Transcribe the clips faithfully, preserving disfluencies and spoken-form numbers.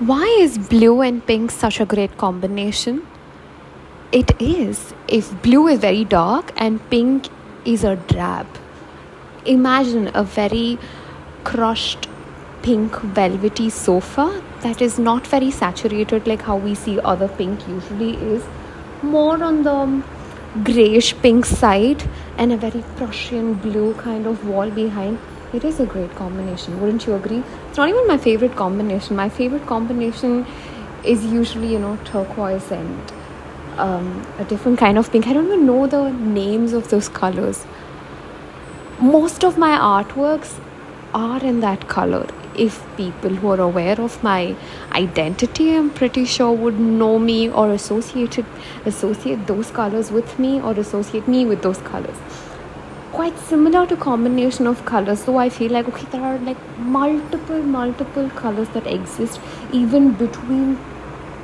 Why is blue and pink such a great combination? It is. If blue is very dark and pink is a drab. Imagine a very crushed pink velvety sofa that is not very saturated like how we see other pink usually is. More on the grayish pink side and a very Prussian blue kind of wall behind. It is a great combination, wouldn't you agree? It's not even my favorite combination. My favorite combination is usually, you know, turquoise and um, a different kind of pink. I don't even know the names of those colors. Most of my artworks are in that color. If people who are aware of my identity, I'm pretty sure would know me or associated, associate those colors with me or associate me with those colors. Quite similar to combination of colors, though I feel like okay, there are like multiple multiple colors that exist even between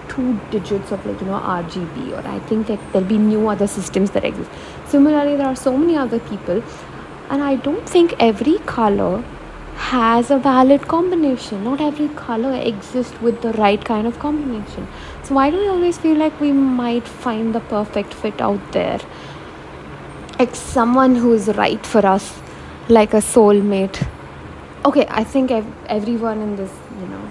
two digits of like you know R G B, or I think that there'll be new other systems that exist. Similarly, there are so many other people, and I don't think every color has a valid combination. Not every color exists with the right kind of combination. So why do we always feel like we might find the perfect fit out there? Like someone who is right for us, like a soulmate. Okay, I think ev- everyone in this, you know,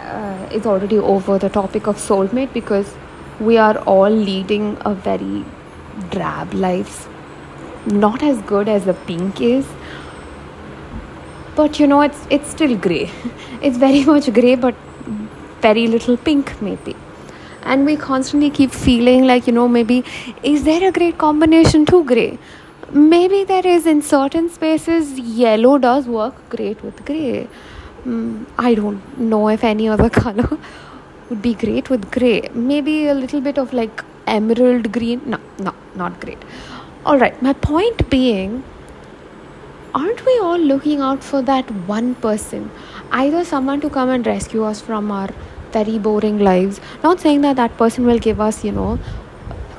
uh, is already over the topic of soulmate because we are all leading a very drab lives. Not as good as the pink is, but you know, it's it's still grey. It's very much grey, but very little pink maybe. And we constantly keep feeling like, you know, maybe is there a great combination to grey? Maybe there is. In certain spaces, yellow does work great with grey. Mm, I don't know if any other color would be great with grey. Maybe a little bit of like emerald green. No, no, not great. All right, my point being, aren't we all looking out for that one person? Either someone to come and rescue us from our very boring lives. Not saying that that person will give us, you know,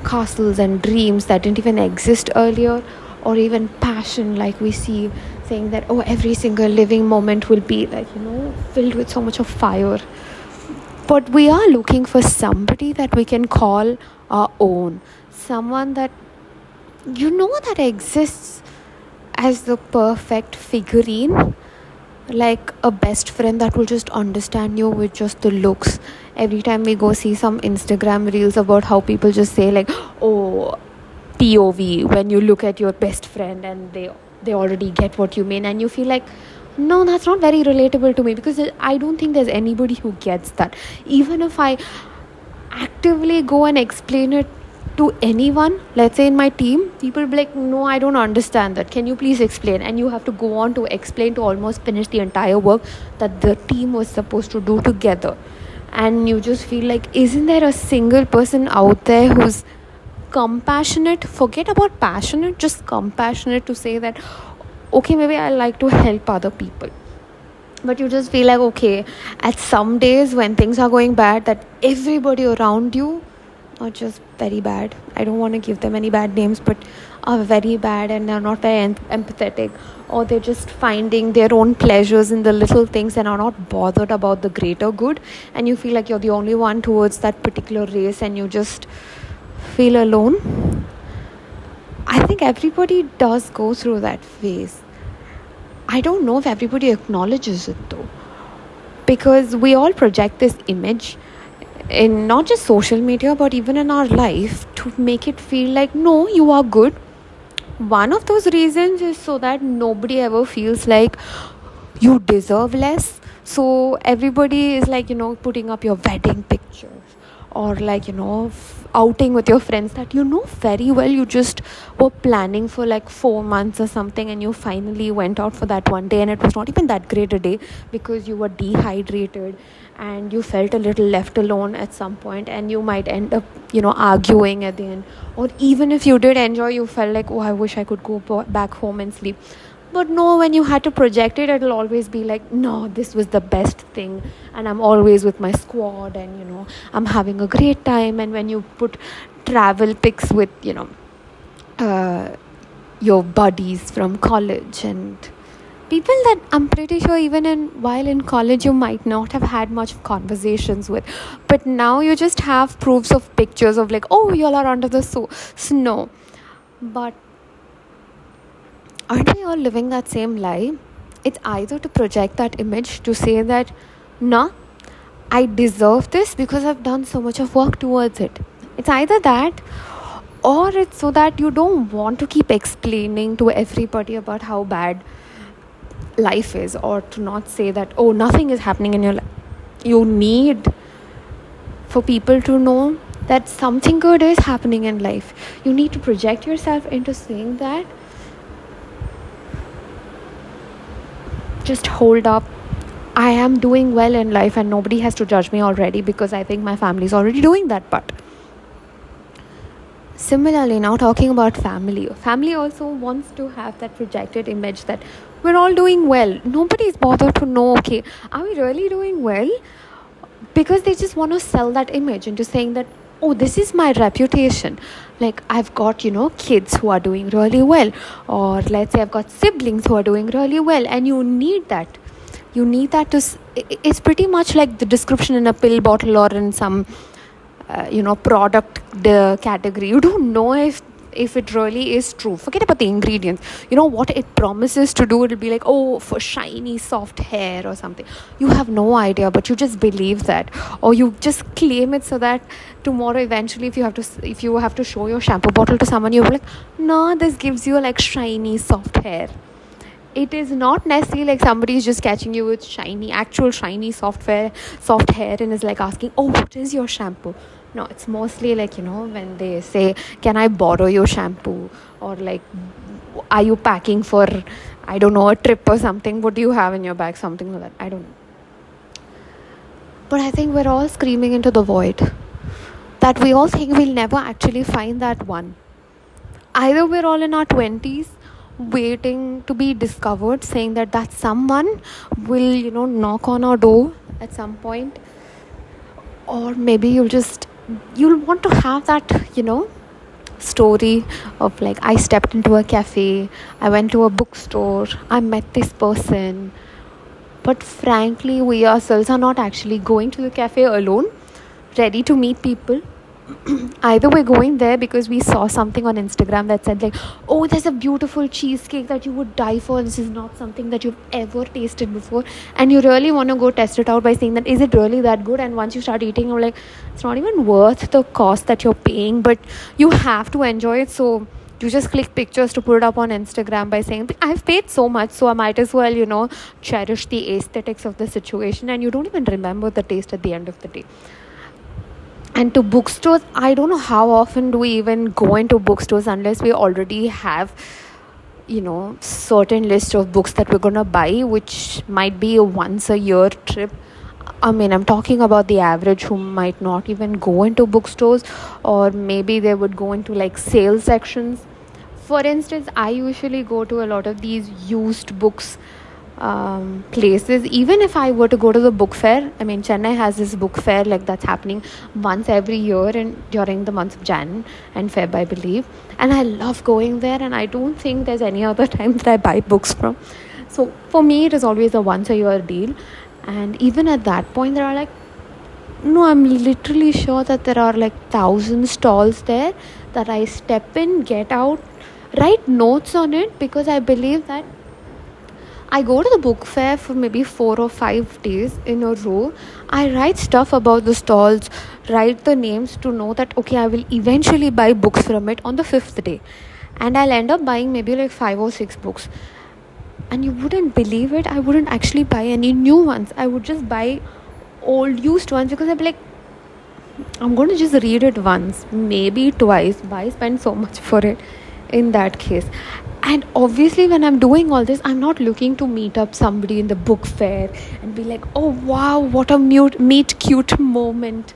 castles and dreams that didn't even exist earlier, or even passion like we see saying that, oh, every single living moment will be like, you know, filled with so much of fire. But we are looking for somebody that we can call our own. Someone that, you know, that exists as the perfect figurine. Like a best friend that will just understand you with just the looks. Every time we go see some Instagram reels about how people just say like, oh, P O V, when you look at your best friend and they they already get what you mean, and you feel like, no, that's not very relatable to me, because I don't think there's anybody who gets that. Even if I actively go and explain it to anyone, let's say in my team, people be like, no, I don't understand that. Can you please explain? And you have to go on to explain to almost finish the entire work that the team was supposed to do together. And you just feel like, isn't there a single person out there who's compassionate? Forget about passionate, just compassionate to say that, okay, maybe I like to help other people. But you just feel like, okay, at some days when things are going bad, that everybody around you are just very bad. I don't want to give them any bad names, but are very bad and are not very em- empathetic, or they're just finding their own pleasures in the little things and are not bothered about the greater good, and you feel like you're the only one towards that particular race and you just feel alone. I think everybody does go through that phase. I don't know if everybody acknowledges it though, because we all project this image in not just social media but even in our life to make it feel like, no, you are good. One of those reasons is so that nobody ever feels like you deserve less. So everybody is like, you know, putting up your wedding pictures or like, you know, f- outing with your friends that you know very well you just were planning for like four months or something, and you finally went out for that one day and it was not even that great a day because you were dehydrated and you felt a little left alone at some point, and you might end up, you know, arguing at the end. Or even if you did enjoy, you felt like, oh, I wish I could go back home and sleep. But no, when you had to project it, it'll always be like, no, this was the best thing and I'm always with my squad and, you know, I'm having a great time. And when you put travel pics with, you know, uh, your buddies from college and people that I'm pretty sure even in while in college you might not have had much conversations with, but now you just have proofs of pictures of like, oh, y'all are under the snow. But aren't we all living that same lie? It's either to project that image, to say that, nah, I deserve this because I've done so much of work towards it. It's either that, or it's so that you don't want to keep explaining to everybody about how bad life is, or to not say that, oh, nothing is happening in your life. You need for people to know that something good is happening in life. You need to project yourself into saying that. Just hold up. I am doing well in life and nobody has to judge me already because I think my family is already doing that part. Similarly, now talking about family. Family also wants to have that projected image that we're all doing well. Nobody is bothered to know, okay, are we really doing well? Because they just want to sell that image into saying that, oh, this is my reputation. Like, I've got, you know, kids who are doing really well. Or let's say I've got siblings who are doing really well. And you need that. You need that to... It's pretty much like the description in a pill bottle or in some, uh, you know, product the category. You don't know if, if it really is true. Forget about the ingredients. You know what it promises to do? It'll be like, oh, for shiny, soft hair or something. You have no idea, but you just believe that. Or you just claim it so that... tomorrow eventually if you have to if you have to show your shampoo bottle to someone, you'll be like, no, this gives you like shiny soft hair. It is not necessarily like somebody is just catching you with shiny actual shiny soft hair soft hair and is like asking, oh, what is your shampoo? No, it's mostly like, you know, when they say, can I borrow your shampoo? Or like, are you packing for, I don't know, a trip or something? What do you have in your bag? Something like that. I don't know. But I think we're all screaming into the void that we all think we'll never actually find that one. Either we're all in our twenties waiting to be discovered, saying that that someone will, you know, knock on our door at some point. Or maybe you'll just, you'll want to have that, you know, story of like, I stepped into a cafe, I went to a bookstore, I met this person. But frankly, we ourselves are not actually going to the cafe alone, ready to meet people. Either we're going there because we saw something on Instagram that said like, oh, there's a beautiful cheesecake that you would die for. This is not something that you've ever tasted before, and you really want to go test it out by saying that, is it really that good? And once you start eating, you're like, it's not even worth the cost that you're paying, but you have to enjoy it, so you just click pictures to put it up on Instagram by saying, I've paid so much, so I might as well, you know, cherish the aesthetics of the situation. And you don't even remember the taste at the end of the day. And to bookstores, I don't know how often do we even go into bookstores unless we already have, you know, certain list of books that we're going to buy, which might be a once a year trip. I mean, I'm talking about the average who might not even go into bookstores, or maybe they would go into like sale sections. For instance, I usually go to a lot of these used books Um, places. Even if I were to go to the book fair, I mean, Chennai has this book fair like that's happening once every year and during the months of Jan and Feb, I believe, and I love going there, and I don't think there's any other time that I buy books from. So for me it is always a once a year deal, and even at that point there are like, no, I'm literally sure that there are like thousand stalls there that I step in, get out, write notes on it, because I believe that I go to the book fair for maybe four or five days in a row. I write stuff about the stalls, write the names to know that, okay, I will eventually buy books from it on the fifth day. And I'll end up buying maybe like five or six books. And you wouldn't believe it, I wouldn't actually buy any new ones. I would just buy old used ones, because I'd be like, I'm going to just read it once, maybe twice. Why spend so much for it in that case? And obviously when I'm doing all this, I'm not looking to meet up somebody in the book fair and be like, oh wow, what a mute, meet cute moment.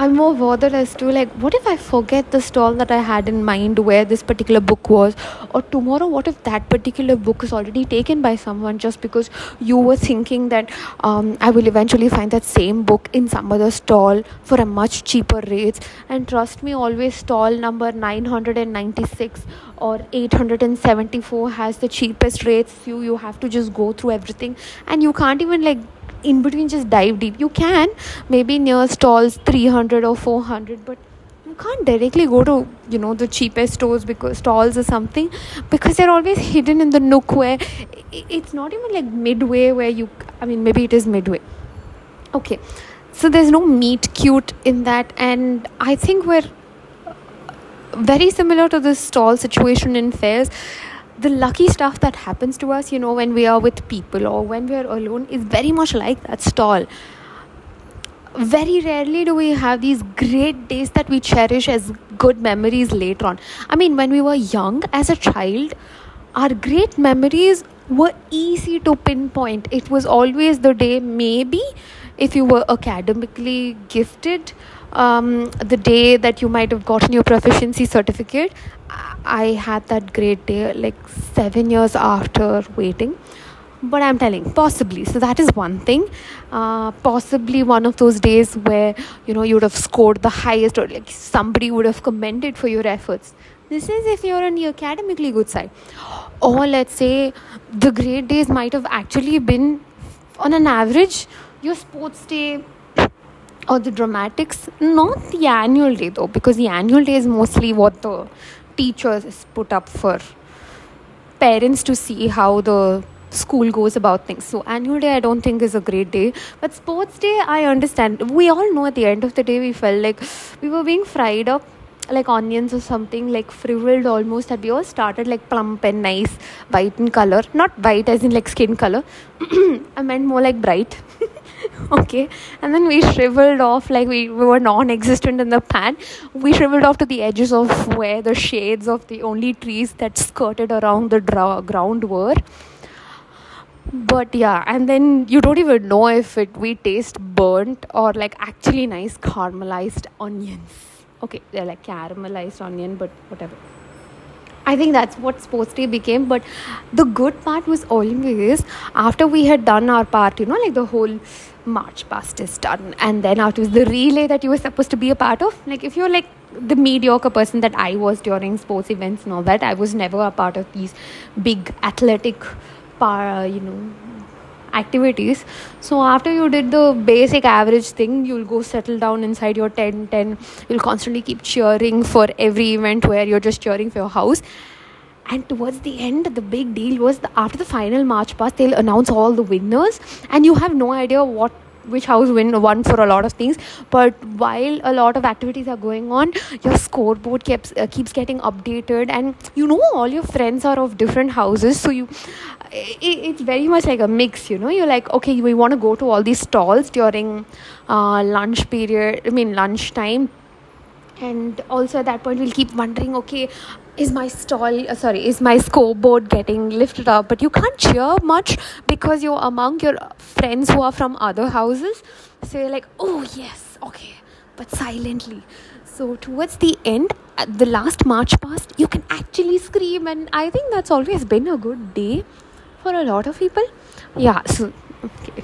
I'm more bothered as to like, what if I forget the stall that I had in mind where this particular book was, or tomorrow what if that particular book is already taken by someone just because you were thinking that um, I will eventually find that same book in some other stall for a much cheaper rate. And trust me, always stall number nine hundred ninety-six or eight hundred seventy-four has the cheapest rates. You, you have to just go through everything and you can't even like in between just dive deep. You can maybe near stalls three hundred or four hundred, but you can't directly go to, you know, the cheapest stores because stalls or something, because they're always hidden in the nook where it's not even like midway where you, I mean maybe it is midway. Okay, so there's no meet cute in that, and I think we're very similar to this stall situation in fairs. The lucky stuff that happens to us, you know, when we are with people or when we are alone is very much like that stall. Very rarely do we have these great days that we cherish as good memories later on. I mean, when we were young, as a child, our great memories were easy to pinpoint. It was always the day, maybe, if you were academically gifted, um, the day that you might have gotten your proficiency certificate. I had that great day like seven years after waiting, but I'm telling possibly. So that is one thing, uh, possibly one of those days where, you know, you would have scored the highest or like somebody would have commended for your efforts. This is if you're on the academically good side. Or let's say the great days might have actually been on an average your sports day or the dramatics, not the annual day though, because the annual day is mostly what the teachers put up for parents to see how the school goes about things. So annual day I don't think is a great day, but sports day I understand. We all know at the end of the day we felt like we were being fried up like onions or something, like frivoled almost, that we all started like plump and nice, white in color, not white as in like skin color, I meant more like bright. Okay, and then we shriveled off like we, we were non-existent in the pan. We shriveled off to the edges of where the shades of the only trees that skirted around the dra- ground were. But yeah, and then you don't even know if it we taste burnt or like actually nice caramelized onions. Okay, they're like caramelized onion, but whatever. I think that's what sports day became. But the good part was always after we had done our part, you know, like the whole march past is done, and then after the relay that you were supposed to be a part of. Like if you're like the mediocre person that I was during sports events and all that, I was never a part of these big athletic, par, you know, activities. So after you did the basic average thing, you'll go settle down inside your tent and you'll constantly keep cheering for every event where you're just cheering for your house. And towards the end, the big deal was the, after the final march past, they'll announce all the winners and you have no idea what which house win won for a lot of things. But while a lot of activities are going on, your scoreboard keeps uh, keeps getting updated, and you know all your friends are of different houses, so you it, it's very much like a mix, you know. You're like, okay, we want to go to all these stalls during uh, lunch period I mean lunchtime, and also at that point we'll keep wondering, okay, is my stall, uh, sorry, is my scoreboard getting lifted up? But you can't cheer much because you're among your friends who are from other houses. So you're like, oh yes, okay, but silently. So towards the end, the last march past, you can actually scream, and I think that's always been a good day for a lot of people. Yeah, so, okay.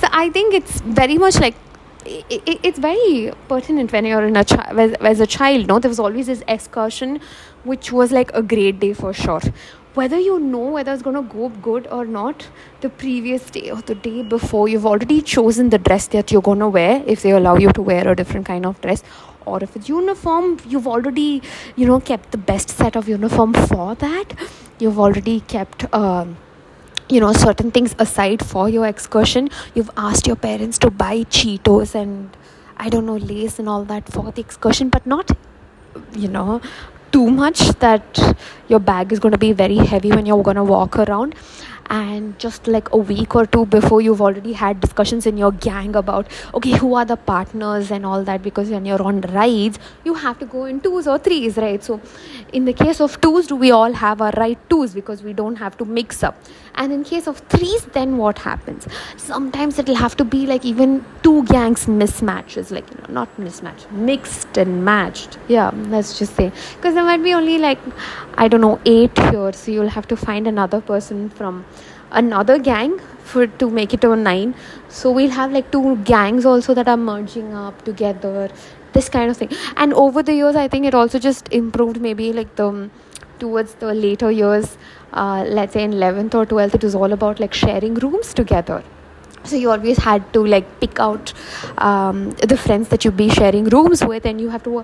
So I think it's very much like, it's very pertinent when you're in a child, as a child, no? There was always this excursion, which was like a great day for sure. Whether you know whether it's going to go good or not, the previous day or the day before, you've already chosen the dress that you're going to wear, if they allow you to wear a different kind of dress. Or if it's uniform, you've already, you know, kept the best set of uniform for that. You've already kept... Um, you know, certain things aside for your excursion. You've asked your parents to buy Cheetos and I don't know, Lays and all that for the excursion, but not, you know, too much that your bag is going to be very heavy when you're going to walk around. and just like a week or two before you've already had discussions in your gang about, okay, who are the partners and all that, because when you're on rides you have to go in twos or threes, right? So in the case of twos, do we all have our right twos because we don't have to mix up? And in case of threes, then what happens? Sometimes it'll have to be like even two gangs mismatches, like, you know, not mismatched, mixed and matched. Yeah, let's just say, because there might be only like, I don't know, eight here, so you'll have to find another person from another gang for to make it a nine. So we'll have like two gangs also that are merging up together, this kind of thing. And over the years, I think it also just improved. Maybe like the towards the later years, uh, let's say in eleventh or twelfth, it was all about like sharing rooms together. So you always had to like pick out um, the friends that you'd be sharing rooms with, and you have to. Uh,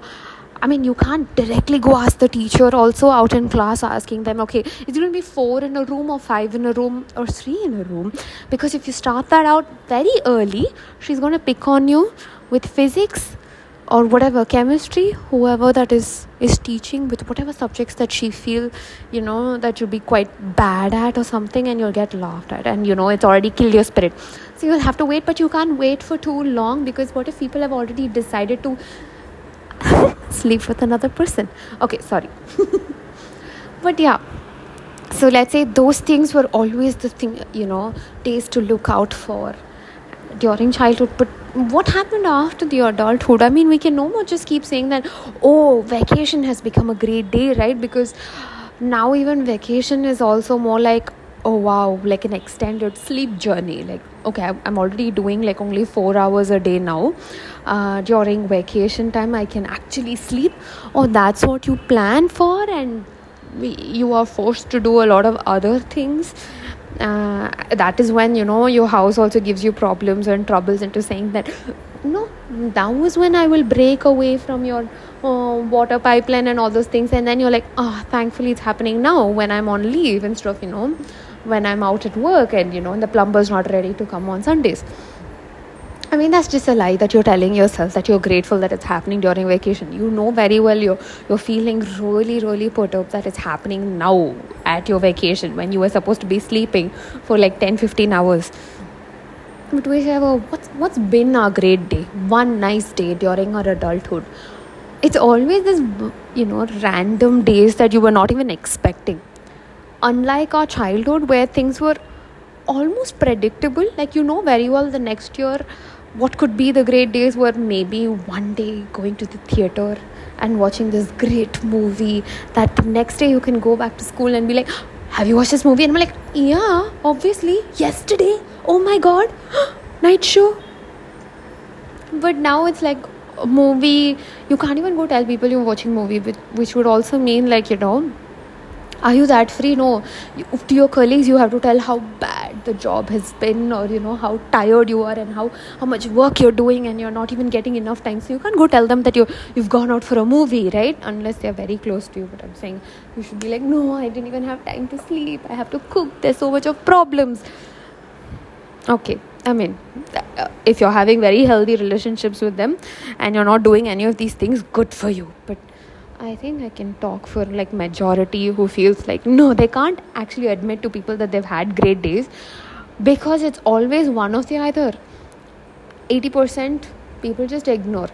I mean, you can't directly go ask the teacher also out in class asking them, okay, is it going to be four in a room or five in a room or three in a room? Because if you start that out very early, she's going to pick on you with physics or whatever, chemistry, whoever that is is teaching, with whatever subjects that she feel, you know, that you'll be quite bad at or something, and you'll get laughed at, and you know, it's already killed your spirit. So you'll have to wait, but you can't wait for too long, because what if people have already decided to sleep with another person? Okay, sorry. But yeah, so let's say those things were always the thing, you know, days to look out for during childhood. But what happened after the adulthood? I mean, we can no more just keep saying that, oh, vacation has become a great day, right? Because now even vacation is also more like, oh wow, like an extended sleep journey. Like, okay, I'm already doing like only four hours a day now. Uh, during vacation time, I can actually sleep. Or oh, that's what you plan for, and we, you are forced to do a lot of other things. Uh, that is when, you know, your house also gives you problems and troubles into saying that, no, that was when I will break away from your uh, water pipeline and all those things. And then you're like, oh, thankfully it's happening now when I'm on leave, instead of, you know, when I'm out at work and, you know, and the plumber's not ready to come on Sundays. I mean, that's just a lie that you're telling yourself, that you're grateful that it's happening during vacation. You know very well you're, you're feeling really, really perturbed that it's happening now at your vacation when you were supposed to be sleeping for like ten to fifteen hours. But we have a, what's, what's been our great day, one nice day during our adulthood? It's always this, you know, random days that you were not even expecting. Unlike our childhood where things were almost predictable, like you know very well the next year, what could be the great days were maybe one day going to the theater and watching this great movie that the next day you can go back to school and be like, have you watched this movie? And I'm like, yeah, obviously, yesterday. Oh my God, night show. But now it's like a movie. You can't even go tell people you're watching a movie, which would also mean like, you know, are you that free? No. You, to your colleagues, you have to tell how bad the job has been, or you know how tired you are, and how, how much work you're doing, and you're not even getting enough time. So you can't go tell them that you you've gone out for a movie, right? Unless they're very close to you. But I'm saying you should be like, no, I didn't even have time to sleep. I have to cook. There's so much of problems. Okay, I mean, if you're having very healthy relationships with them, and you're not doing any of these things, good for you. But I think I can talk for like majority who feels like, no, they can't actually admit to people that they've had great days, because it's always one or the other. eighty percent people just ignore.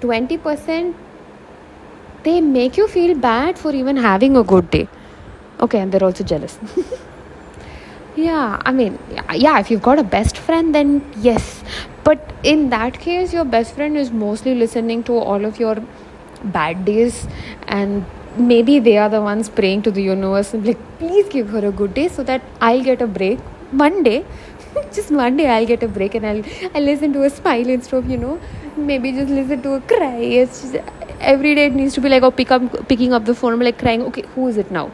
twenty percent they make you feel bad for even having a good day. Okay, and they're also jealous. Yeah, I mean, yeah, if you've got a best friend, then yes. But in that case, your best friend is mostly listening to all of your bad days, and maybe they are the ones praying to the universe and like, please give her a good day so that I'll get a break one day. Just one day I'll get a break, and I'll I'll listen to a smile instead of, you know, maybe just listen to a cry. It's just, every day it needs to be like, oh, pick up picking up the phone and like crying. Okay, who is it now?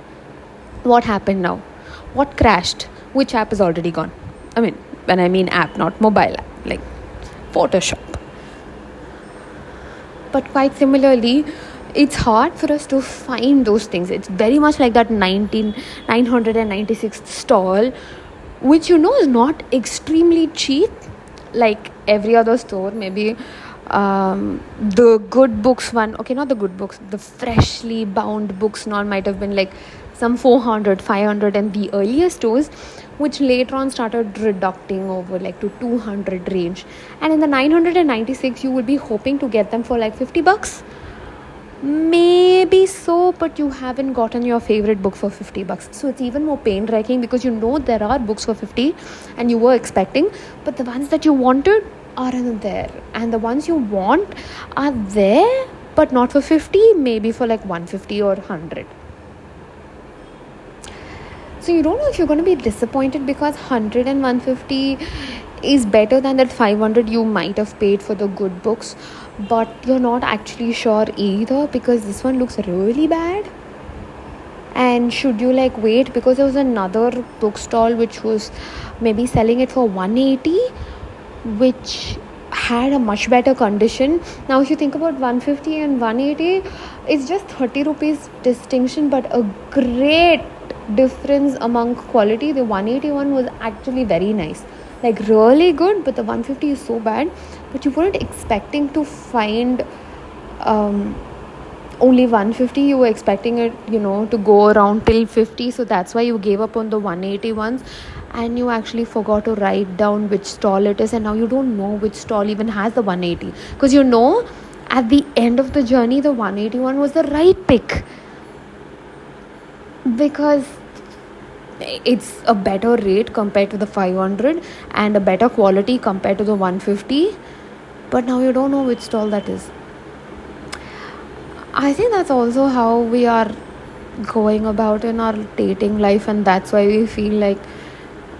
What happened now? What crashed? Which app is already gone? I mean, when I mean app, not mobile app, like Photoshop. But quite similarly, it's hard for us to find those things. It's very much like that nineteen, nine hundred ninety-sixth stall, which you know is not extremely cheap. Like every other store, maybe um, the good books one, okay, not the good books, the freshly bound books and all might have been like some four hundred, five hundred in the earlier stores. which later on started reducting over like to two hundred range, and in the nine hundred ninety-six you would be hoping to get them for like fifty bucks, maybe so, but you haven't gotten your favorite book for fifty bucks. So it's even more pain-wrecking, because you know there are books for fifty and you were expecting, but the ones that you wanted aren't there, and the ones you want are there but not for fifty, maybe for like one hundred fifty or one hundred. So you don't know if you're going to be disappointed, because one hundred and one hundred fifty is better than that five hundred you might have paid for the good books, but you're not actually sure either, because this one looks really bad. And should you like wait, because there was another book stall which was maybe selling it for one hundred eighty, which had a much better condition. Now if you think about one hundred fifty and one hundred eighty, it's just thirty rupees distinction, but a great difference among quality. The one hundred eighty-one was actually very nice, like really good, but the one hundred fifty is so bad. But you weren't expecting to find um, only one hundred fifty, you were expecting it, you know, to go around till fifty, so that's why you gave up on the one hundred eighty-ones. And you actually forgot to write down which stall it is, and now you don't know which stall even has the one hundred eighty, because you know at the end of the journey the one hundred eighty-one was the right pick, because it's a better rate compared to the five hundred and a better quality compared to the one hundred fifty, but now you don't know which stall that is. I think that's also how we are going about in our dating life, and that's why we feel like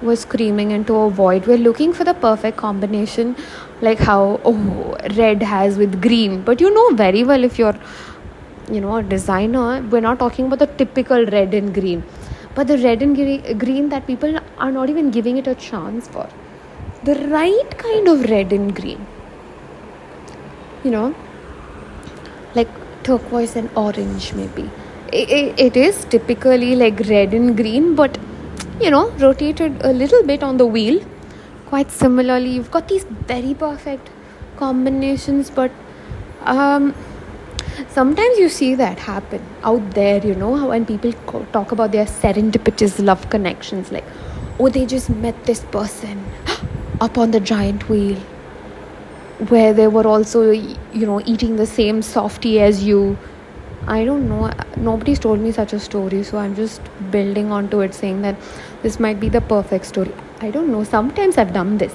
we're screaming into a void. We're looking for the perfect combination, like how oh, red has with green, but you know very well, if you're you know a designer, we're not talking about the typical red and green, but the red and green that people are not even giving it a chance for, the right kind of red and green, you know, like turquoise and orange. Maybe it, it, it is typically like red and green, but you know, rotated a little bit on the wheel. Quite similarly, you've got these very perfect combinations, but um sometimes you see that happen out there, you know, when people co- talk about their serendipitous love connections, like, oh, they just met this person up on the giant wheel where they were also, you know, eating the same softie as you. I don't know, nobody's told me such a story, so I'm just building onto it, saying that this might be the perfect story. I don't know, sometimes I've done this.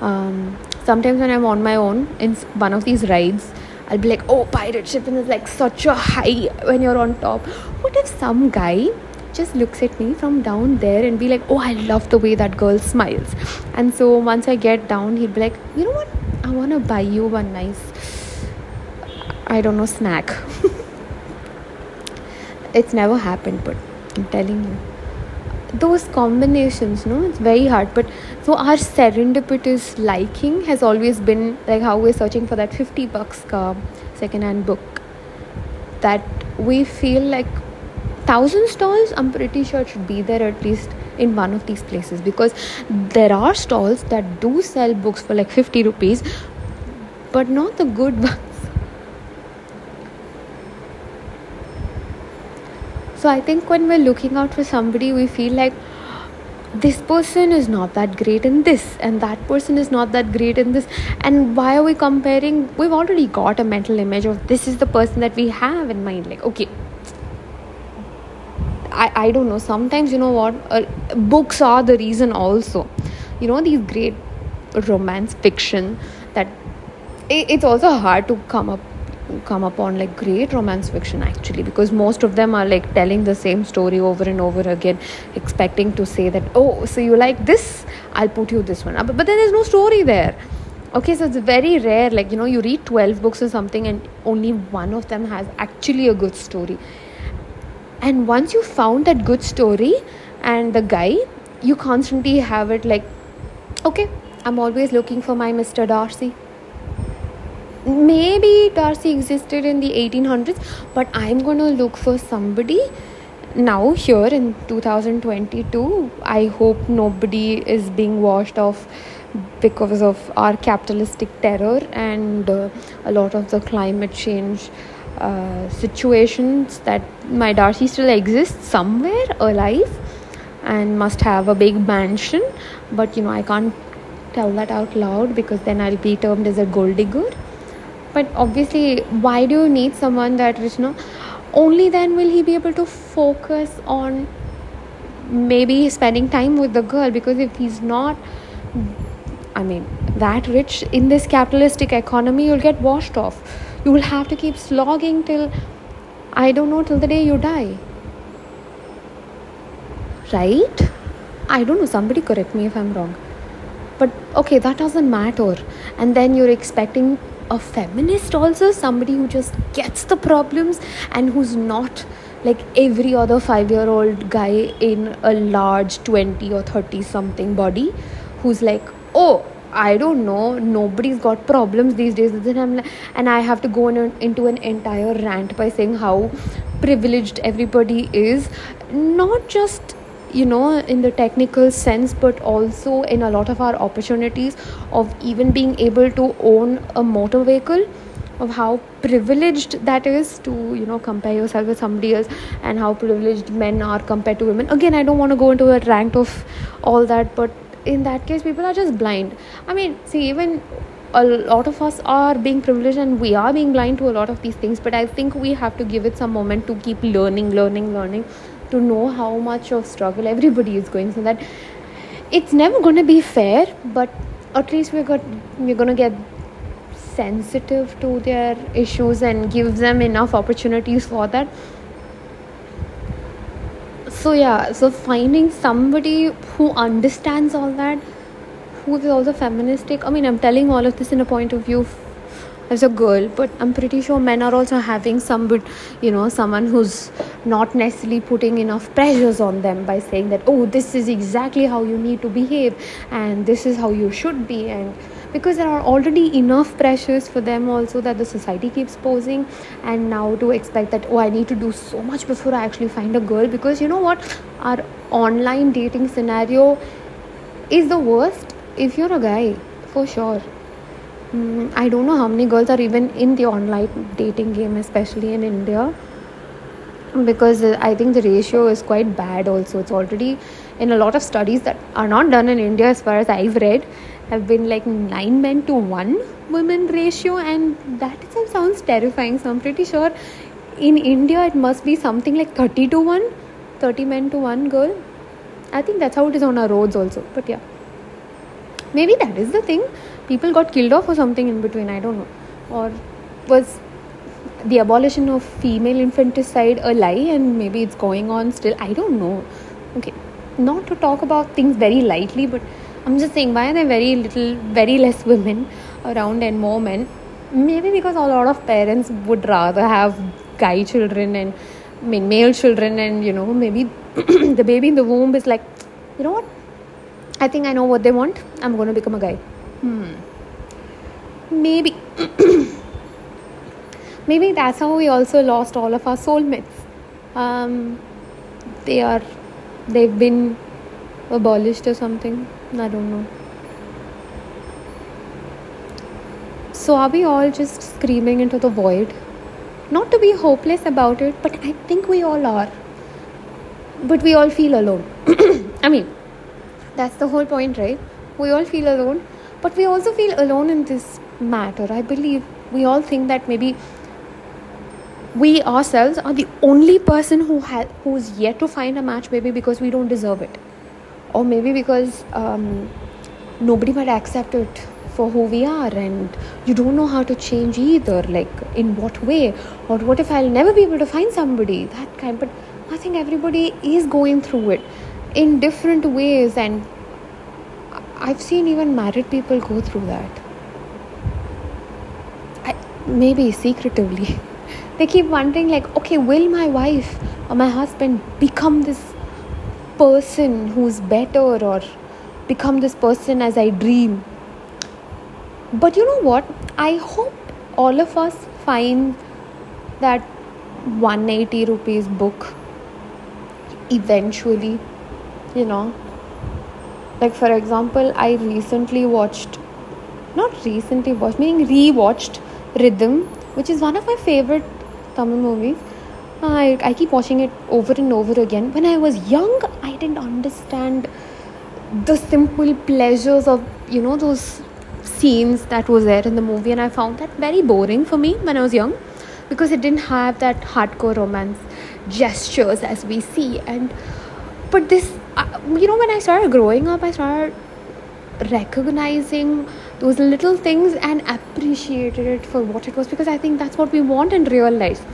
Um, sometimes when I'm on my own in one of these rides, I'll be like, oh, pirate ship, and it's like such a high when you're on top. What if some guy just looks at me from down there and be like, oh, I love the way that girl smiles. And so once I get down, he'd be like, you know what? I want to buy you one nice, I don't know, snack. It's never happened, but I'm telling you. Those combinations, no, it's very hard. But so our serendipitous liking has always been like how we're searching for that fifty bucks car second-hand book that we feel like thousand stalls, I'm pretty sure it should be there at least in one of these places, because there are stalls that do sell books for like fifty rupees, but not the good ones. So I think when we're looking out for somebody, we feel like this person is not that great in this, and that person is not that great in this. And why are we comparing? We've already got a mental image of this is the person that we have in mind. Like, okay, I, I don't know. Sometimes, you know what, uh, books are the reason also. You know, these great romance fiction that it, it's also hard to come up. come upon like great romance fiction actually, because most of them are like telling the same story over and over again, expecting to say that, oh, so you like this, I'll put you this one up, but then there's no story there. Okay, so it's very rare, like, you know, you read twelve books or something and only one of them has actually a good story. And once you found that good story and the guy, you constantly have it like, okay, I'm always looking for my Mister Darcy. Maybe Darcy existed in the eighteen hundreds, but I'm going to look for somebody now here in two thousand twenty-two. I hope nobody is being washed off because of our capitalistic terror and uh, a lot of the climate change uh, situations, that my Darcy still exists somewhere alive and must have a big mansion. But you know, I can't tell that out loud because then I'll be termed as a gold digger. But obviously, why do you need someone that rich? No, only then will he be able to focus on maybe spending time with the girl, because if he's not, I mean, that rich in this capitalistic economy, you'll get washed off. You will have to keep slogging till, I don't know, till the day you die. Right? I don't know, somebody correct me if I'm wrong. But okay, that doesn't matter. And then you're expecting a feminist also, somebody who just gets the problems and who's not like every other five-year-old guy in a large twenty or thirty-something body who's like, oh, I don't know, nobody's got problems these days. And, I'm like, and I have to go in, into an entire rant by saying how privileged everybody is. Not just, you know, in the technical sense, but also in a lot of our opportunities of even being able to own a motor vehicle, of how privileged that is to, you know, compare yourself with somebody else, and how privileged men are compared to women. Again, I don't want to go into a rant of all that, but in that case, people are just blind. I mean, see, even a lot of us are being privileged and we are being blind to a lot of these things, but I think we have to give it some moment to keep learning, learning, learning, to know how much of struggle everybody is going through. So that it's never going to be fair, but at least we're got, we're going to get sensitive to their issues and give them enough opportunities for that. So yeah, so finding somebody who understands all that, who is also feministic. I mean, I'm telling all of this in a point of view as a girl, but I'm pretty sure men are also having some bit, you know, someone who's not necessarily putting enough pressures on them by saying that, oh, this is exactly how you need to behave and this is how you should be. And because there are already enough pressures for them also that the society keeps posing, and now to expect that, oh, I need to do so much before I actually find a girl, because you know what, our online dating scenario is the worst if you're a guy, for sure. mm, I don't know how many girls are even in the online dating game, especially in India, because I think the ratio is quite bad also. It's already in a lot of studies that are not done in India, as far as I've read, have been like nine men to one women ratio, and that itself sounds terrifying. So I'm pretty sure in India it must be something like thirty to one, thirty men to one girl. I think that's how it is on our roads also. But yeah, maybe that is the thing. People got killed off or something in between, I don't know. Or was the abolition of female infanticide a lie and maybe it's going on still? I don't know. Okay, not to talk about things very lightly, but I'm just saying, why are there very little, very less women around and more men? Maybe because a lot of parents would rather have guy children and, I mean, male children, and, you know, maybe the baby in the womb is like, you know what, I think I know what they want. I'm going to become a guy. Hmm. Maybe. Maybe that's how we also lost all of our soulmates. Um, they are, they've been abolished or something. I don't know. So are we all just screaming into the void? Not to be hopeless about it, but I think we all are. But we all feel alone. I mean, that's the whole point, right? We all feel alone, but we also feel alone in this matter. I believe we all think that maybe we ourselves are the only person who ha- who's yet to find a match, maybe because we don't deserve it. Or maybe because um, nobody might accept it for who we are, and you don't know how to change either, like in what way, or what if I'll never be able to find somebody, that kind. But I think everybody is going through it in different ways, and I've seen even married people go through that. I, maybe secretively. They keep wondering like, okay, will my wife or my husband become this person who's better, or become this person as I dream? But you know what, I hope all of us find that one hundred eighty rupees book eventually, you know. Like, for example, I recently watched not recently watched meaning re-watched Rhythm, which is one of my favorite Tamil movies, I, I keep watching it over and over again. When I was young, I didn't understand the simple pleasures of, you know, those scenes that was there in the movie, and I found that very boring for me when I was young, because it didn't have that hardcore romance gestures as we see. And but this, you know, when I started growing up, I started recognizing those little things and appreciated it for what it was, because I think that's what we want in real life.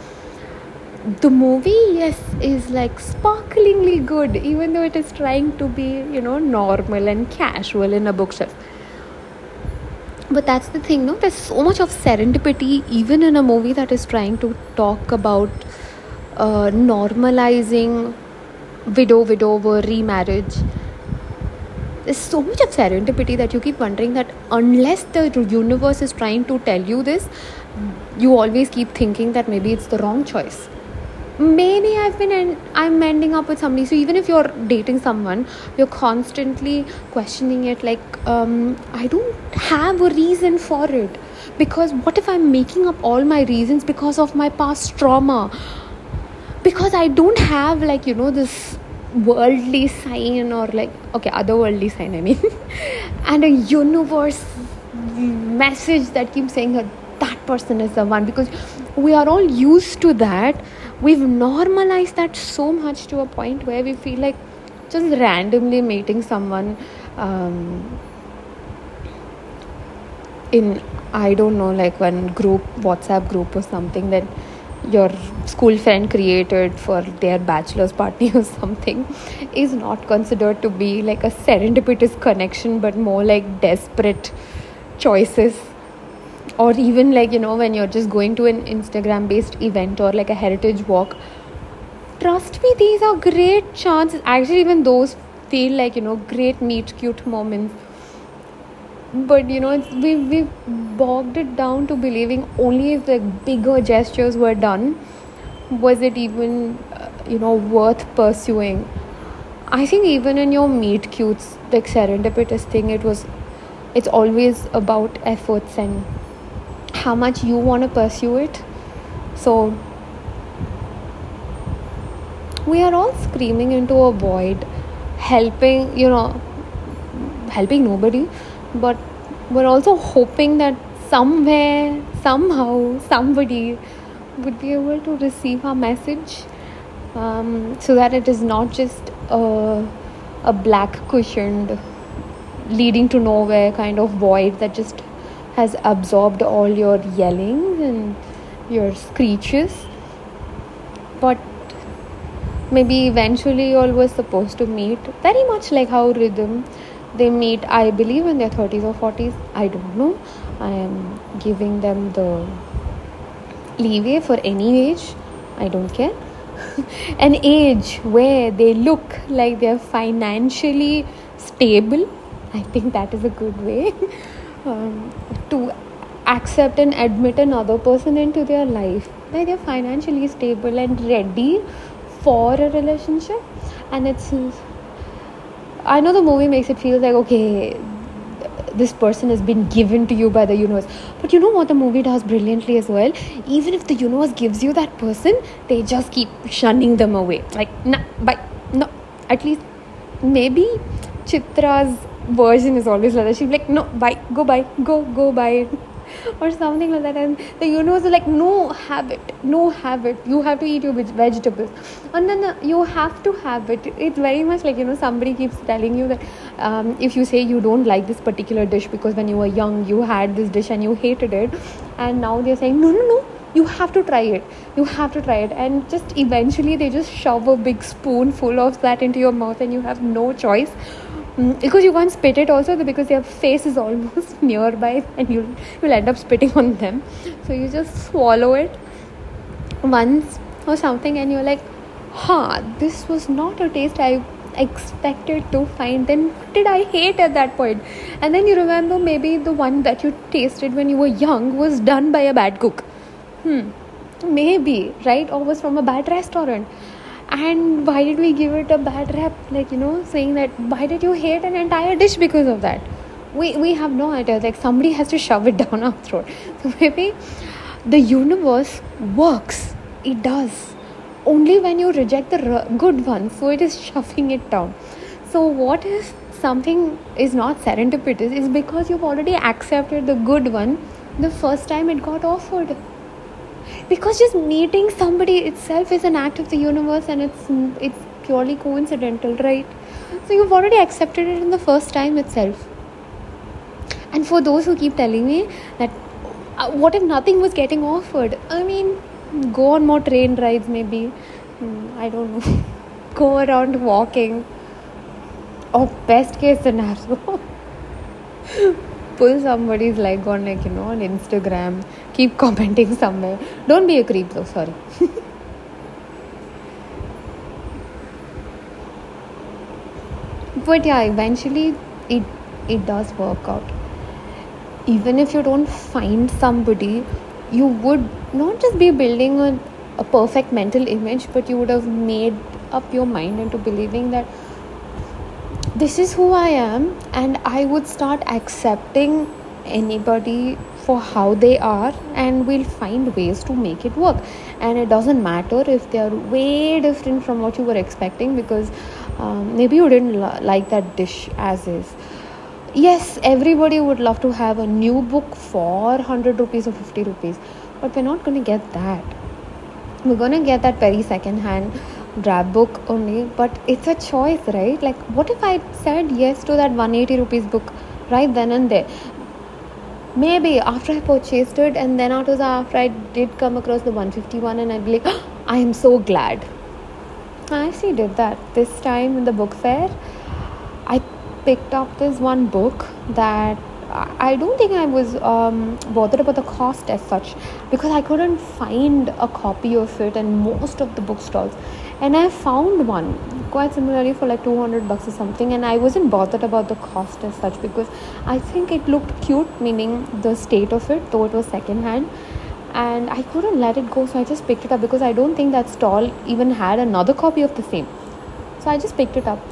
The movie, yes, is like sparklingly good, even though it is trying to be, you know, normal and casual in a bookshelf. But that's the thing, no? There's so much of serendipity even in a movie that is trying to talk about uh, normalizing widow, widower, remarriage. There's so much of serendipity that you keep wondering that unless the universe is trying to tell you this, you always keep thinking that maybe it's the wrong choice. Maybe I've been and I'm ending up with somebody. So even if you're dating someone, you're constantly questioning it, like um, I don't have a reason for it, because what if I'm making up all my reasons because of my past trauma, because I don't have, like, you know, this worldly sign, or like, okay, otherworldly sign I mean and a universe message that keeps saying that that person is the one, because we are all used to that. We've normalized that so much to a point where we feel like just randomly meeting someone um, in, I don't know, like one group, WhatsApp group or something that your school friend created for their bachelor's party or something, is not considered to be like a serendipitous connection, but more like desperate choices. Or even like, you know, when you're just going to an Instagram based event or like a heritage walk. Trust me, these are great chances. Actually, even those feel like, you know, great meet cute moments. But, you know, it's, we we bogged it down to believing only if the bigger gestures were done, was it even, uh, you know, worth pursuing. I think even in your meet cutes, like serendipitous thing, it was, it's always about efforts and how much you want to pursue it. So we are all screaming into a void, helping, you know, helping nobody, but we're also hoping that somewhere, somehow, somebody would be able to receive our message, um, so that it is not just a, a black cushioned leading to nowhere kind of void that just has absorbed all your yellings and your screeches. But maybe eventually you all were supposed to meet, very much like how Rhythm, they meet, I believe, in their thirties or forties. I don't know. I am giving them the leeway for any age. I don't care. An age where they look like they're financially stable. I think that is a good way. Um, to accept and admit another person into their life, like they're financially stable and ready for a relationship. And it's, I know the movie makes it feel like, okay, this person has been given to you by the universe, but you know what the movie does brilliantly as well, even if the universe gives you that person, they just keep shunning them away, like nah, bye, no. At least maybe Chitra's version is always like that. She's like, no, bye, go bye, go, go bye, or something like that. And the universe is like, no, have it, no, have it. You have to eat your vegetables, and then uh, you have to have it. It's very much like, you know, somebody keeps telling you that um, if you say you don't like this particular dish because when you were young you had this dish and you hated it, and now they're saying, no, no, no, you have to try it, you have to try it, and just eventually they just shove a big spoonful of that into your mouth, and you have no choice. Because you can't spit it also, because their face is almost nearby and you'll, you'll end up spitting on them. So you just swallow it once or something and you're like, huh, this was not a taste I expected to find. Then what did I hate at that point? And then you remember maybe the one that you tasted when you were young was done by a bad cook. Hmm, maybe, right? Or was from a bad restaurant. And why did we give it a bad rap? Like, you know, saying that, why did you hate an entire dish because of that? We we have no idea. Like, somebody has to shove it down our throat. So maybe the universe works. It does. only when you reject the good one. So it is shoving it down. So what is something is not serendipitous is because you've already accepted the good one the first time it got offered. Because just meeting somebody itself is an act of the universe, and it's it's purely coincidental, right? So you've already accepted it in the first time itself. And for those who keep telling me that uh, what if nothing was getting offered? I mean, go on more train rides maybe. Mm, I don't know. Go around walking. Or oh, best case scenario. Pull somebody's leg on, like, you know, on Instagram. Keep commenting somewhere. Don't be a creep though, sorry. But yeah, eventually it it does work out. Even if you don't find somebody, you would not just be building a, a perfect mental image, but you would have made up your mind into believing that this is who I am, and I would start accepting anybody for how they are, and we'll find ways to make it work. And it doesn't matter if they are way different from what you were expecting, because um, maybe you didn't lo- like that dish as is. Yes, everybody would love to have a new book for one hundred rupees or fifty rupees, but we're not going to get that. We're going to get that very second hand grab book only, but it's a choice, right? Like, what if I said yes to that one hundred eighty rupees book right then and there? Maybe after I purchased it, and then after, after I did come across the one fifty-one, and I'd be like, oh, I am so glad I actually did that. This time in the book fair, I picked up this one book that I don't think I was um, bothered about the cost as such, because I couldn't find a copy of it in most of the bookstores. And I found one quite similarly for like two hundred bucks or something, and I wasn't bothered about the cost as such, because I think it looked cute, meaning the state of it, though it was second hand, and I couldn't let it go, so I just picked it up, because I don't think that stall even had another copy of the same. So I just picked it up.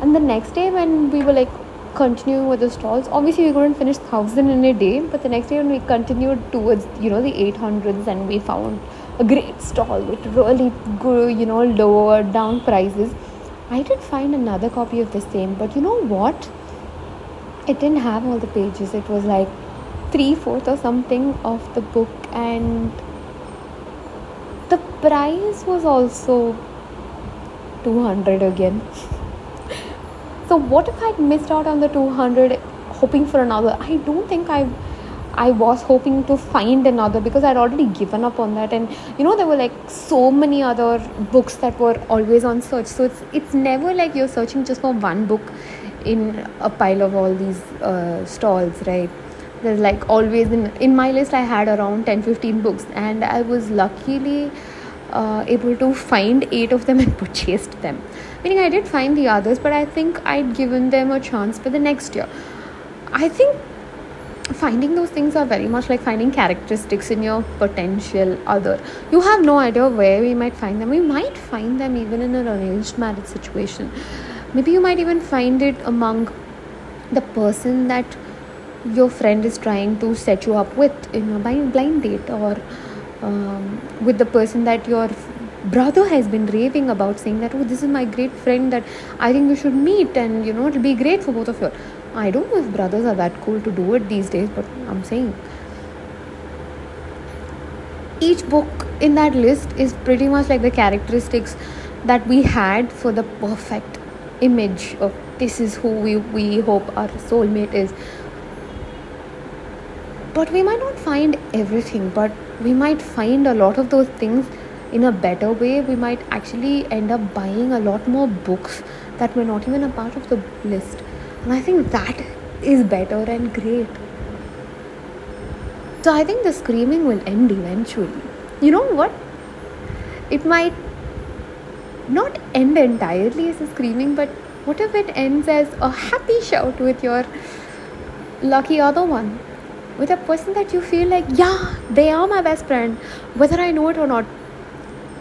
And the next day when we were like continuing with the stalls, obviously we couldn't finish one thousand in a day, but the next day when we continued towards, you know, the eight hundreds, and we found a great stall with really good, you know, lower down prices, I did find another copy of the same. But you know what? It didn't have all the pages. It was like three-fourths or something of the book, and the price was also two hundred again. So what if I'd missed out on the two hundred hoping for another? I don't think I I was hoping to find another, because I'd already given up on that. And you know, there were like so many other books that were always on search. So it's it's never like you're searching just for one book in a pile of all these uh, stalls, right? There's like always, in, in my list I had around ten to fifteen books, and I was luckily uh, able to find eight of them and purchased them. Meaning I did find the others, but I think I'd given them a chance for the next year. I think finding those things are very much like finding characteristics in your potential other. You have no idea where we might find them. We might find them even in an arranged marriage situation. Maybe you might even find it among the person that your friend is trying to set you up with in a blind date, or um, with the person that you're brother has been raving about, saying that, oh, this is my great friend that I think we should meet, and you know, it'll be great for both of you. I don't know if brothers are that cool to do it these days, but I'm saying each book in that list is pretty much like the characteristics that we had for the perfect image of this is who we, we hope our soulmate is. But we might not find everything, but we might find a lot of those things in a better way. We might actually end up buying a lot more books that were not even a part of the list, and I think that is better and great. So I think the screaming will end eventually. You know what? It might not end entirely as a screaming, but what if it ends as a happy shout with your lucky other one, with a person that you feel like, yeah, they are my best friend, whether I know it or not.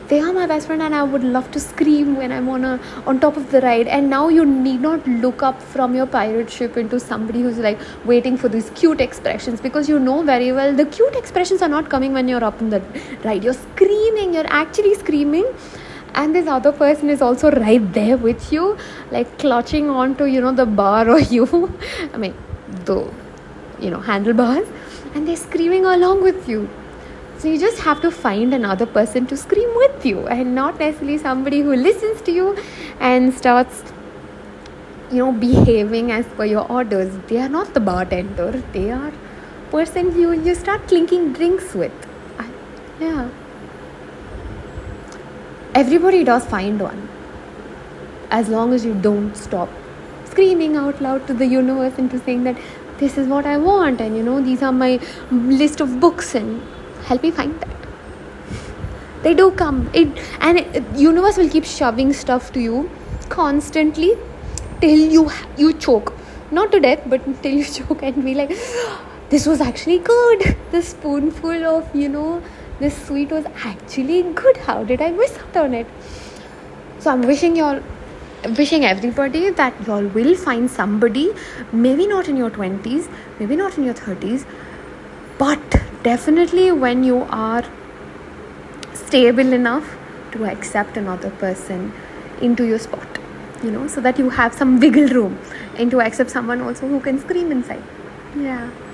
They are my best friend, and I would love to scream when I'm on a on top of the ride. And now you need not look up from your pirate ship into somebody who's like waiting for these cute expressions, because you know very well the cute expressions are not coming when you're up in the ride. You're screaming, you're actually screaming. And this other person is also right there with you, like clutching onto, you know, the bar or you, I mean, the, you know, handlebars, and they're screaming along with you. So you just have to find another person to scream with you, and not necessarily somebody who listens to you and starts, you know, behaving as per your orders. They are not the bartender. They are person you, you start clinking drinks with. I, yeah. Everybody does find one, as long as you don't stop screaming out loud to the universe into saying that this is what I want, and you know, these are my list of books, and help me find that. They do come. It and it, universe will keep shoving stuff to you constantly till you you choke, not to death, but till you choke and be like, this was actually good. This spoonful of, you know, this sweet was actually good. How did I miss out on it? So I'm wishing y'all, wishing everybody that y'all will find somebody, maybe not in your twenties, maybe not in your thirties, but definitely when you are stable enough to accept another person into your spot, you know, so that you have some wiggle room and to accept someone also who can scream inside. Yeah.